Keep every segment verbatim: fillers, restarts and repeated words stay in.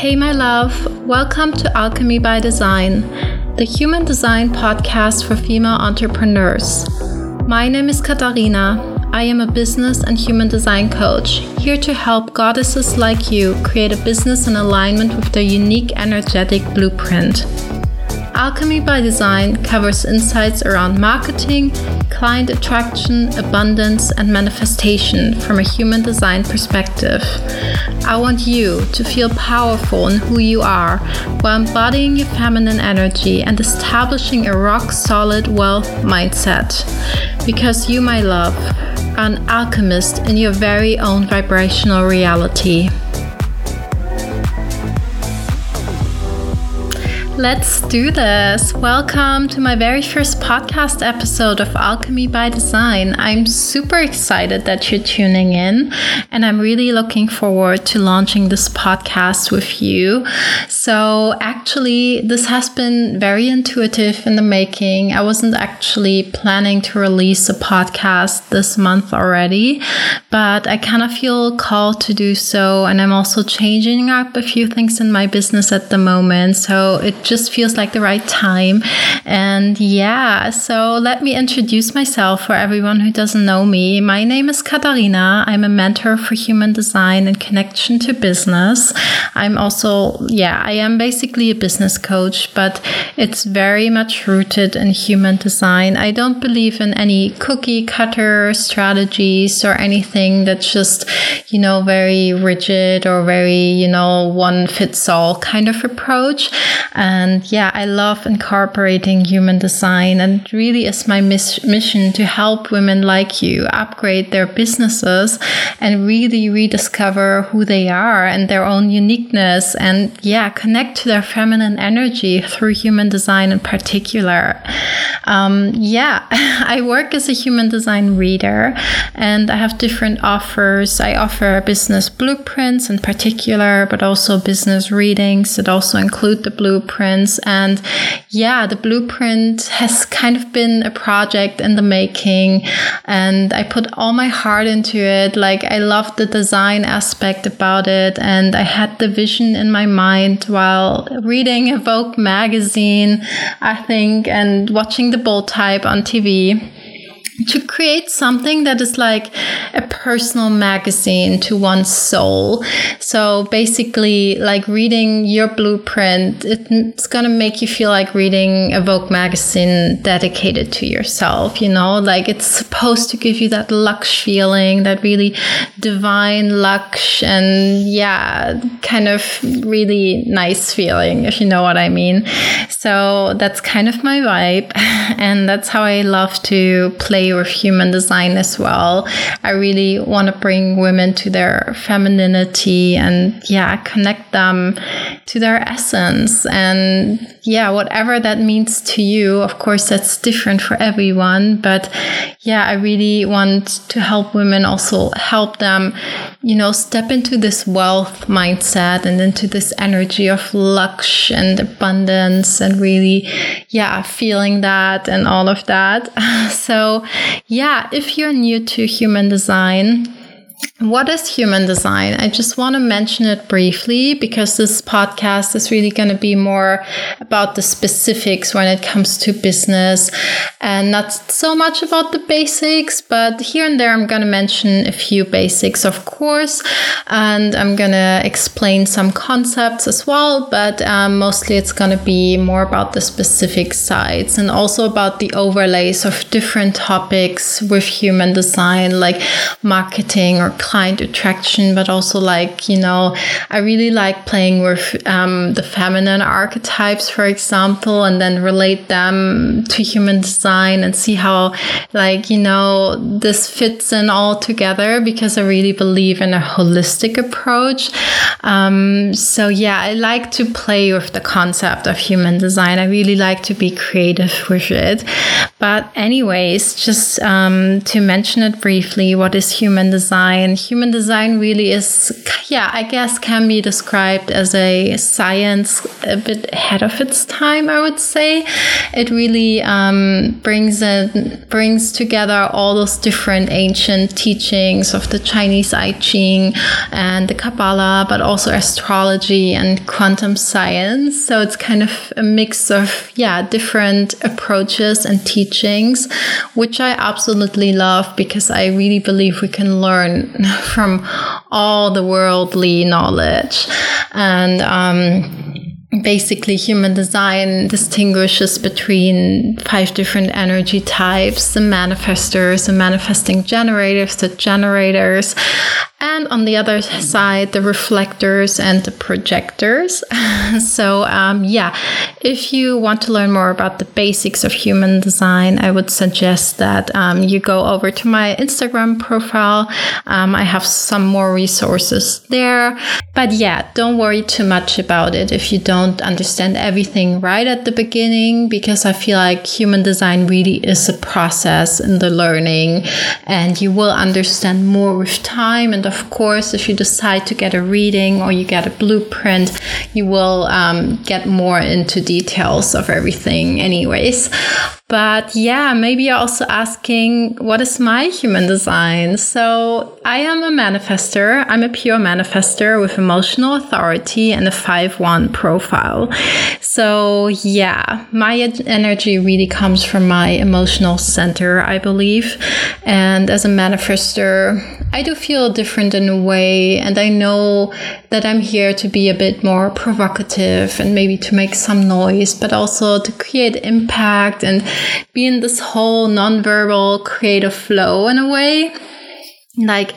Hey my love, welcome to Alchemy by Design, the human design podcast for female entrepreneurs. My name is Katarina. I am a business and human design coach, here to help goddesses like you create a business in alignment with their unique energetic blueprint. Alchemy by Design covers insights around marketing, client attraction, abundance, and manifestation from a human design perspective. I want you to feel powerful in who you are while embodying your feminine energy and establishing a rock-solid wealth mindset. Because you, my love, are an alchemist in your very own vibrational reality. Let's do this. Welcome to my very first podcast episode of Alchemy by Design. I'm super excited that you're tuning in, and I'm really looking forward to launching this podcast with you. So actually, this has been very intuitive in the making. I wasn't actually planning to release a podcast this month already, but I kind of feel called to do so. And I'm also changing up a few things in my business at the moment. So it just feels like the right time. And yeah, so let me introduce myself for everyone who doesn't know me. My name is Katarina. I'm a mentor for human design and connection to business. I'm also, yeah, I am basically a business coach, but it's very much rooted in human design. I don't believe in any cookie cutter strategies or anything that's just, you know, very rigid or very, you know, one fits all kind of approach. And And yeah, I love incorporating human design, and it really is my mis- mission to help women like you upgrade their businesses and really rediscover who they are and their own uniqueness, and yeah, connect to their feminine energy through human design in particular. Um, yeah, I work as a human design reader, and I have different offers. I offer business blueprints in particular, but also business readings that also include the blueprint. And yeah, the blueprint has kind of been a project in the making, and I put all my heart into it. Like, I love the design aspect about it, and I had the vision in my mind while reading a Vogue magazine, I think, and watching The Bold Type on T V, to create something that is like a personal magazine to one's soul. So basically, like, reading your blueprint, it's going to make you feel like reading a Vogue magazine dedicated to yourself, you know, like it's supposed to give you that luxe feeling, that really divine luxe, and yeah, kind of really nice feeling, if you know what I mean. So that's kind of my vibe, and that's how I love to play with human design as well. I really want to bring women to their femininity and yeah, connect them to their essence. And yeah, whatever that means to you, of course, that's different for everyone. But yeah, I really want to help women, also help them, you know, step into this wealth mindset and into this energy of luxe and abundance, and really, yeah, feeling that and all of that. So yeah, if you're new to human design, what is human design? I just want to mention it briefly, because this podcast is really going to be more about the specifics when it comes to business, and not so much about the basics, but here and there I'm going to mention a few basics, of course, and I'm going to explain some concepts as well, but um, mostly it's going to be more about the specific sides, and also about the overlays of different topics with human design, like marketing or client attraction, but also, like, you know, I really like playing with um, the feminine archetypes, for example, and then relate them to human design and see how, like, you know, this fits in all together, because I really believe in a holistic approach. Um, so yeah, I like to play with the concept of human design. I really like to be creative with it. But anyways, just um, to mention it briefly, what is human design? human design really is, yeah, I guess can be described as a science a bit ahead of its time, I would say. It really um, brings in, brings together all those different ancient teachings of the Chinese I Ching and the Kabbalah, but also astrology and quantum science. So it's kind of a mix of, yeah, different approaches and teachings, which I absolutely love because I really believe we can learn from all the worldly knowledge. And um, basically human design distinguishes between five different energy types, the manifestors, the manifesting generators, the generators, and on the other side, the reflectors and the projectors. So, um, yeah, if you want to learn more about the basics of human design, I would suggest that um, you go over to my Instagram profile. Um, I have some more resources there. But yeah, don't worry too much about it if you don't understand everything right at the beginning, because I feel like human design really is a process in the learning, and you will understand more with time. And of course, if you decide to get a reading or you get a blueprint, you will um, get more into details of everything anyways. But yeah, maybe you're also asking, what is my human design? So I am a manifestor. I'm a pure manifestor with emotional authority and a five one profile. So yeah, my energy really comes from my emotional center, I believe. And as a manifestor, I do feel different in a way. And I know that I'm here to be a bit more provocative and maybe to make some noise, but also to create impact and be in this whole nonverbal creative flow in a way. Like,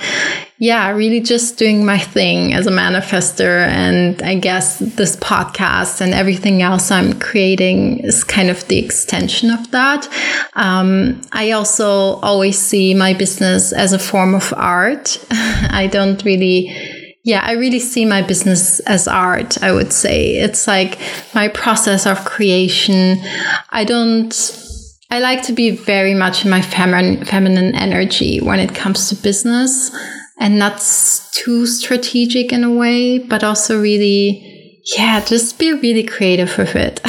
yeah, really just doing my thing as a manifestor. And I guess this podcast and everything else I'm creating is kind of the extension of that. Um, I also always see my business as a form of art. I don't really... Yeah, I really see my business as art, I would say. It's like my process of creation. I don't... I like to be very much in my femi- feminine energy when it comes to business, and not too strategic in a way, but also really, yeah, just be really creative with it.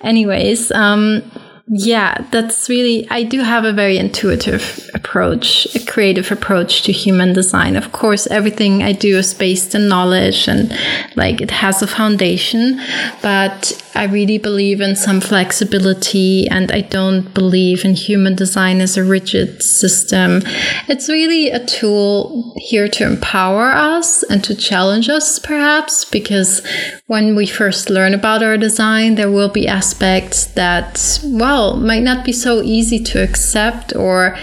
Anyways, um... yeah, that's really, I do have a very intuitive approach, a creative approach to human design. Of course, everything I do is based in knowledge and like it has a foundation, but I really believe in some flexibility, and I don't believe in human design as a rigid system. It's really a tool here to empower us and to challenge us, perhaps, because when we first learn about our design, there will be aspects that, well, might not be so easy to accept, or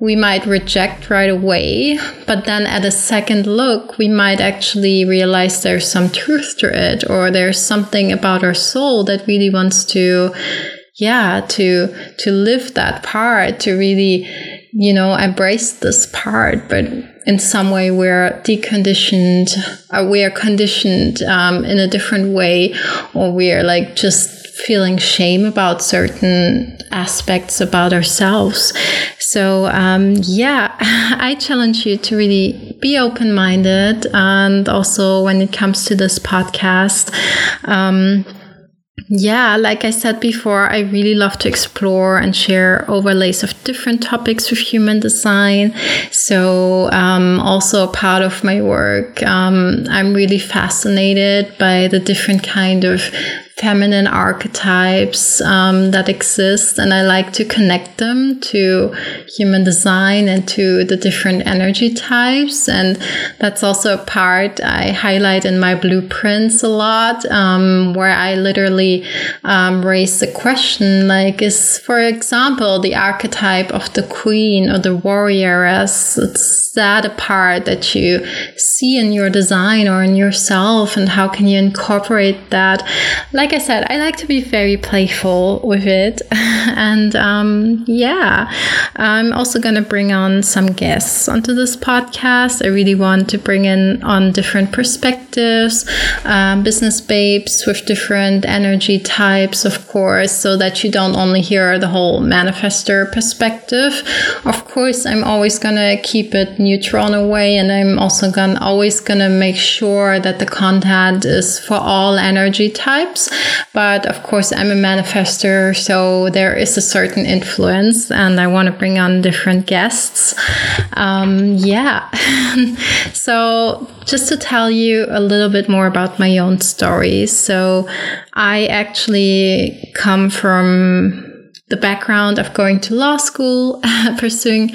we might reject right away, but then at a second look, we might actually realize there's some truth to it, or there's something about our soul that really wants to, yeah, to to live that part, to really, you know, embrace this part. But in some way, we're deconditioned, or we are conditioned um, in a different way, or we are like just feeling shame about certain aspects about ourselves. So um, yeah, I challenge you to really be open-minded. And also when it comes to this podcast, um, yeah, like I said before, I really love to explore and share overlays of different topics with human design. So um, also part of my work, um, I'm really fascinated by the different kind of feminine archetypes um, that exist, and I like to connect them to human design and to the different energy types. And that's also a part I highlight in my blueprints a lot, um, where I literally um, raise the question, like, is, for example, the archetype of the queen or the warrioress, is that a part that you see in your design or in yourself, and how can you incorporate that? Like I said, I like to be very playful with it And um, yeah, I'm also going to bring on some guests onto this podcast. I really want to bring in on different perspectives, um, business babes with different energy types, of course, so that you don't only hear the whole manifestor perspective. Of course, I'm always going to keep it neutral in a way, and I'm also gonna, always going to make sure that the content is for all energy types. But of course, I'm a manifestor, so there is a certain influence, and I want to bring on different guests. Um, yeah. So just to tell you a little bit more about my own story. So I actually come from the background of going to law school, pursuing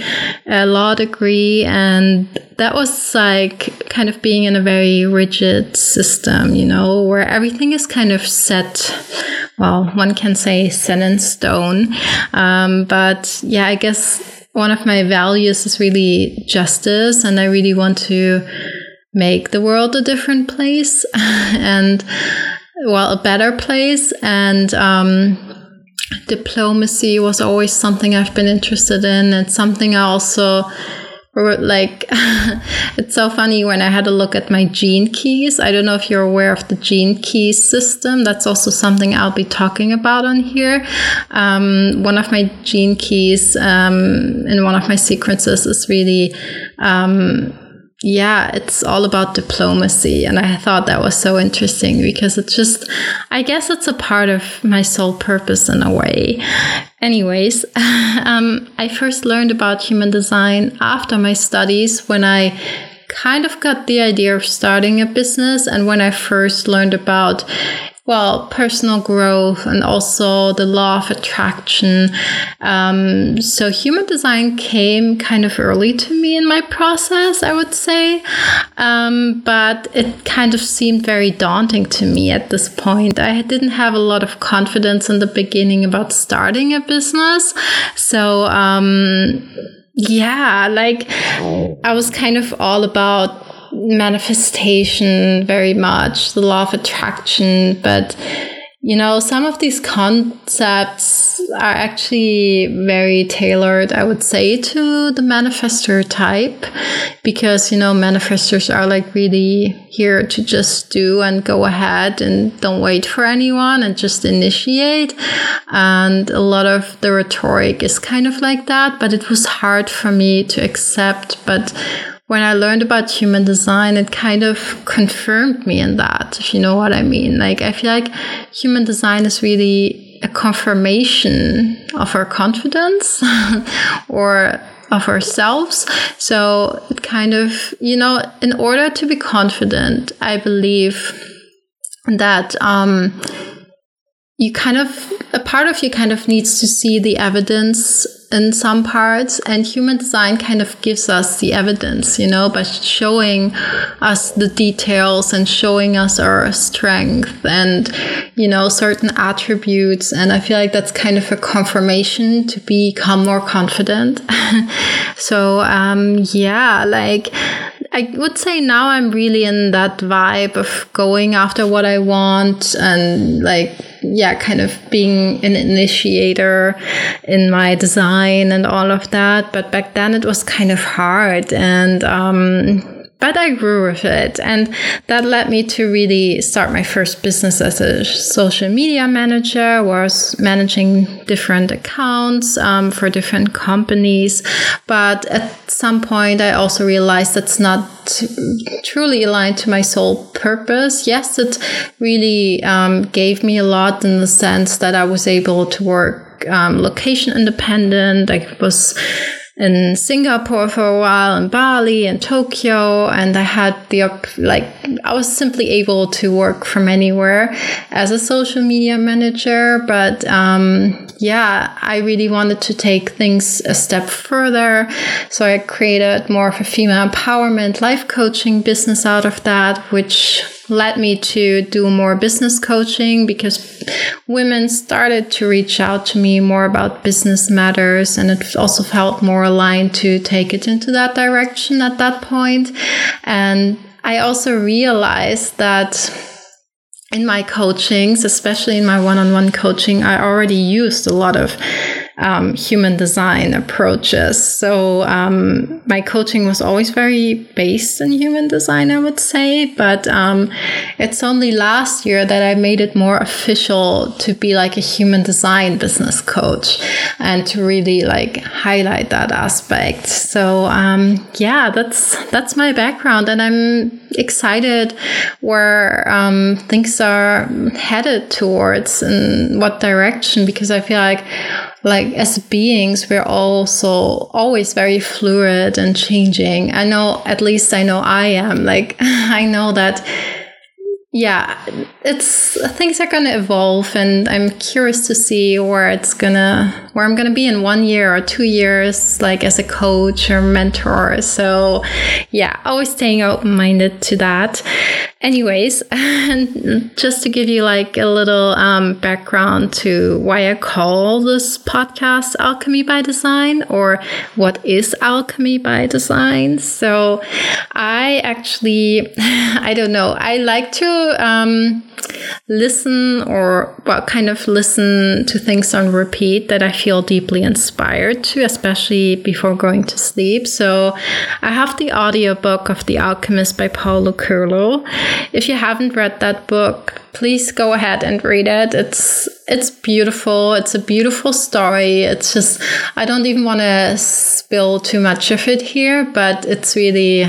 a law degree, and that was like kind of being in a very rigid system, you know, where everything is kind of set, well, one can say set in stone. Um, but yeah, I guess one of my values is really justice, and I really want to make the world a different place and, well, a better place. And, um, diplomacy was always something I've been interested in, and something I also like. It's so funny when I had a look at my gene keys. I don't know if you're aware of the gene keys system. That's also something I'll be talking about on here. Um, one of my gene keys um, in one of my sequences is really... Um, yeah, it's all about diplomacy. And I thought that was so interesting because it's just, I guess it's a part of my soul purpose in a way. Anyways, um, I first learned about human design after my studies, when I kind of got the idea of starting a business, and when I first learned about, well, personal growth and also the law of attraction. Um, so human design came kind of early to me in my process, I would say. Um, but it kind of seemed very daunting to me at this point. I didn't have a lot of confidence in the beginning about starting a business. So, um, yeah, like I was kind of all about manifestation very much, the law of attraction, but you know, some of these concepts are actually very tailored, I would say, to the manifestor type, because, you know, manifestors are like really here to just do and go ahead and don't wait for anyone and just initiate. And a lot of the rhetoric is kind of like that, but it was hard for me to accept. But when I learned about human design, it kind of confirmed me in that, if you know what I mean. Like, I feel like human design is really a confirmation of our confidence or of ourselves. So it kind of, you know, in order to be confident, I believe that um, you kind of, a part of you kind of needs to see the evidence in some parts, and human design kind of gives us the evidence, you know, by showing us the details and showing us our strength and, you know, certain attributes. And I feel like that's kind of a confirmation to become more confident. So, um, yeah, like I would say now I'm really in that vibe of going after what I want and like, yeah, kind of being an initiator in my design and all of that. But back then it was kind of hard, and um but I grew with it, and that led me to really start my first business as a social media manager, where I was managing different accounts um, for different companies. But at some point, I also realized that's not t- truly aligned to my soul purpose. Yes, it really um, gave me a lot in the sense that I was able to work um, location independent. I was in Singapore for a while, and Bali and Tokyo, and I had the like I was simply able to work from anywhere as a social media manager. But um, yeah, I really wanted to take things a step further, so I created more of a female empowerment life coaching business out of that, which led me to do more business coaching, because women started to reach out to me more about business matters, and it also felt more aligned to take it into that direction at that point. And I also realized that in my coachings, especially in my one-on-one coaching, I already used a lot of um, human design approaches. So um, my coaching was always very based in human design, I would say. But um, it's only last year that I made it more official to be like a human design business coach and to really like highlight that aspect. So um, yeah, that's that's my background, and I'm excited where um, things are headed towards and what direction, because I feel like like as beings we're also always very fluid and changing. I know, at least I know I am, like I know that yeah it's things are gonna evolve, and I'm curious to see where it's gonna where I'm gonna be in one year or two years, like as a coach or mentor. So yeah, always staying open-minded to that. Anyways, and just to give you like a little um, background to why I call this podcast Alchemy by Design, or what is Alchemy by Design. So I actually, I don't know, I like to um, listen or well, kind of listen to things on repeat that I feel deeply inspired to, especially before going to sleep. So I have the audiobook of The Alchemist by Paulo Coelho. If you haven't read that book, please go ahead and read it. It's it's beautiful. It's a beautiful story. It's just, I don't even want to spill too much of it here, but it's really,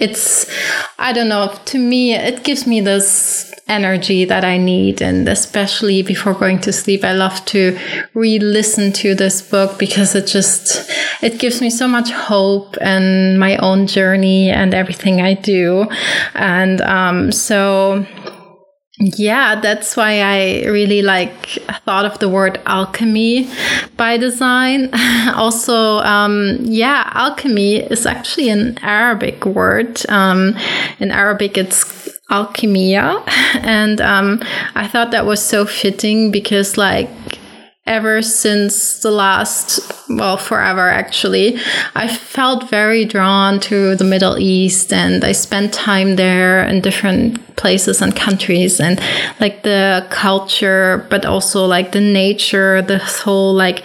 it's, I don't know, to me, it gives me this energy that I need. And especially before going to sleep, I love to re-listen to this book because it just, it gives me so much hope and my own journey and everything I do. And um, so... yeah, that's why I really like thought of the word alchemy by design. Also, um, yeah, alchemy is actually an Arabic word. Um, in Arabic, it's alchemia. And um, I thought that was so fitting because like ever since the last, well, forever actually, I felt very drawn to the Middle East, and I spent time there in different places and countries, and like the culture, but also like the nature, this whole like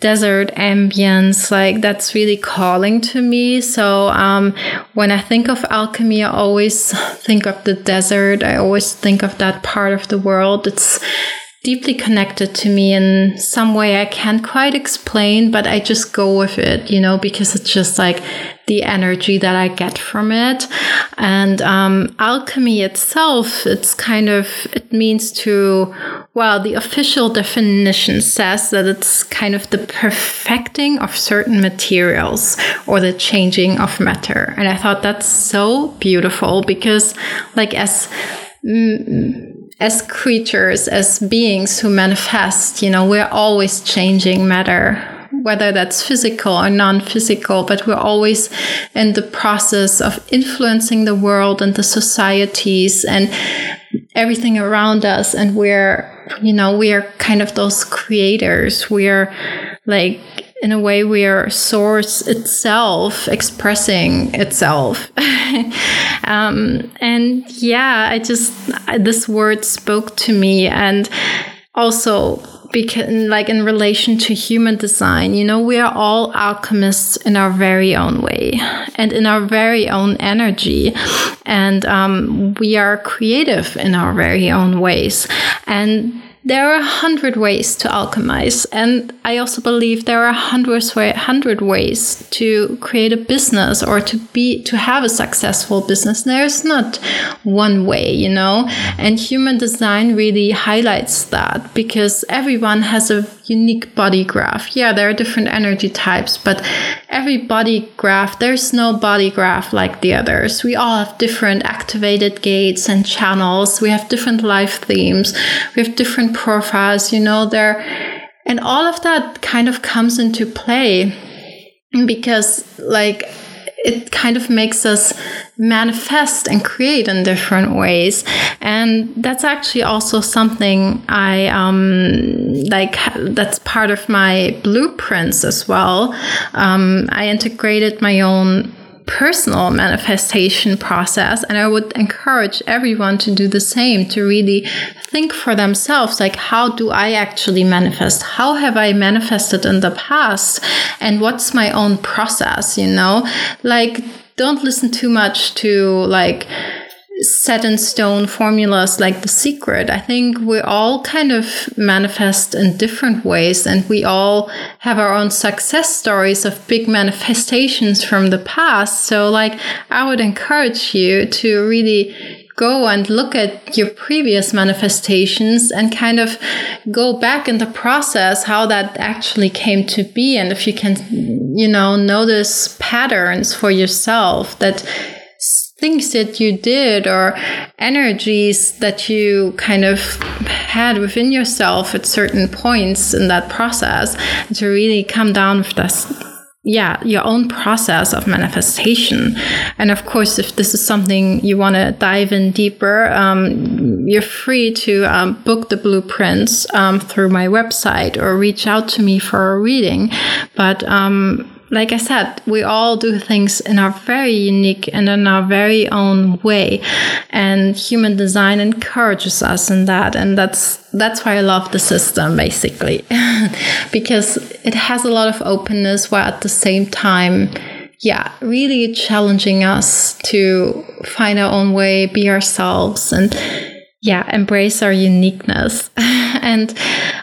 desert ambience, like that's really calling to me. So um, when I think of alchemy, I always think of the desert. I always think of that part of the world. It's deeply connected to me in some way I can't quite explain, but I just go with it, you know, because it's just like the energy that I get from it. And um, alchemy itself, it's kind of, it means to, well, the official definition says that it's kind of the perfecting of certain materials or the changing of matter. And I thought that's so beautiful because like as mm, As creatures, as beings who manifest, you know, we're always changing matter, whether that's physical or non-physical, but we're always in the process of influencing the world and the societies and everything around us. And we're, you know, we are kind of those creators. We are like, in a way, we are source itself expressing itself. um, and yeah, I just, I, this word spoke to me. And also, because, like in relation to human design, you know, we are all alchemists in our very own way and in our very own energy. And um, we are creative in our very own ways. And there are a hundred ways to alchemize, and I also believe there are hundreds way, hundred ways to create a business or to be to have a successful business. There's not one way, you know. And human design really highlights that because everyone has a unique body graph. Yeah, there are different energy types, but every body graph, there's no body graph like the others. We all have different activated gates and channels. We have different life themes. We have different profiles, you know, there, and all of that kind of comes into play because like it kind of makes us manifest and create in different ways. And that's actually also something I um, like, that's part of my blueprints as well. Um, I integrated my own personal manifestation process. And I would encourage everyone to do the same, to really think for themselves, like, how do I actually manifest? How have I manifested in the past? And what's my own process, you know? Like, don't listen too much to, like, set in stone formulas like The Secret. I think we all kind of manifest in different ways, and we all have our own success stories of big manifestations from the past. So, like, I would encourage you to really go and look at your previous manifestations and kind of go back in the process, how that actually came to be. And if you can, you know, notice patterns for yourself, that things that you did or energies that you kind of had within yourself at certain points in that process, to really come down with this, yeah, your own process of manifestation. And of course, if this is something you want to dive in deeper, um, you're free to um, book the blueprints um, through my website or reach out to me for a reading. But um like I said, we all do things in our very unique and in our very own way. And human design encourages us in that. And that's that's why I love the system, basically, because it has a lot of openness, while at the same time, yeah, really challenging us to find our own way, be ourselves, and yeah, embrace our uniqueness. And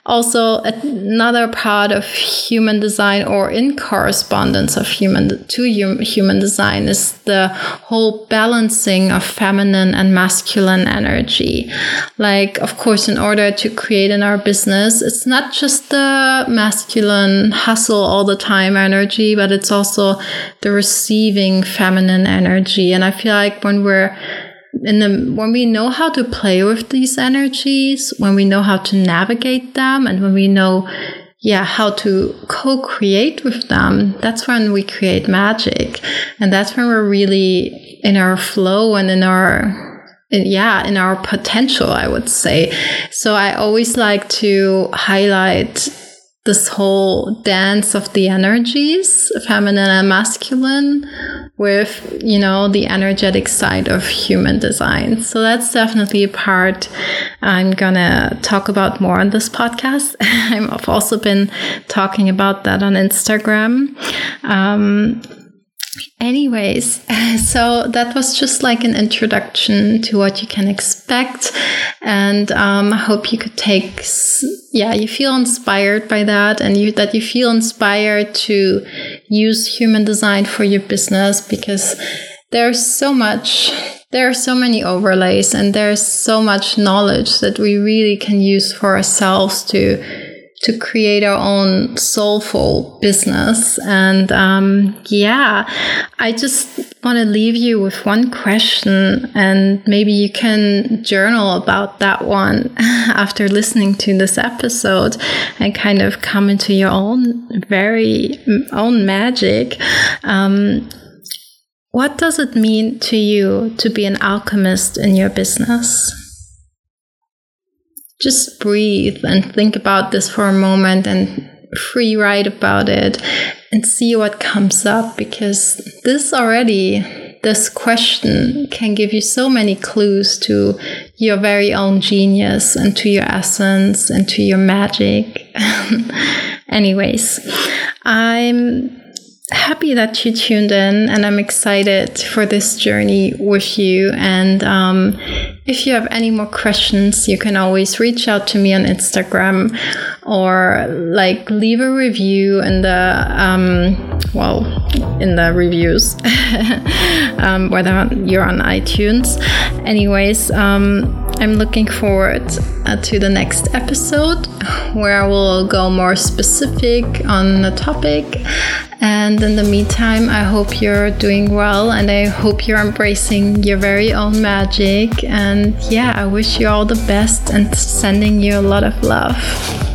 also another part of human design, or in correspondence of human to human design, is the whole balancing of feminine and masculine energy. Like, of course, in order to create in our business, it's not just the masculine hustle all the time energy, but it's also the receiving feminine energy. And I feel like when we're And then when we know how to play with these energies, when we know how to navigate them, and when we know, yeah, how to co-create with them, that's when we create magic. And that's when we're really in our flow and in our, yeah, in our potential, I would say. So I always like to highlight this whole dance of the energies, feminine and masculine, with, you know, the energetic side of human design. So that's definitely a part I'm gonna talk about more on this podcast. I've also been talking about that on Instagram. Um, Anyways, so that was just like an introduction to what you can expect. And um, I hope you could take, yeah, you feel inspired by that, and you that you feel inspired to use human design for your business, because there's so much, there are so many overlays, and there's so much knowledge that we really can use for ourselves to to create our own soulful business. And um, yeah, I just want to leave you with one question, and maybe you can journal about that one after listening to this episode and kind of come into your own very own magic. Um, what does it mean to you to be an alchemist in your business? Just breathe and think about this for a moment, and free write about it and see what comes up, because this already, this question can give you so many clues to your very own genius and to your essence and to your magic. Anyways, I'm happy that you tuned in, and I'm excited for this journey with you. And um, if you have any more questions, you can always reach out to me on Instagram, or like leave a review in the um, well in the reviews, um, whether you're on iTunes. Anyways, um, I'm looking forward uh, to the next episode, where I will go more specific on the topic. And in the meantime, I hope you're doing well, and I hope you're embracing your very own magic. And yeah, I wish you all the best, and sending you a lot of love.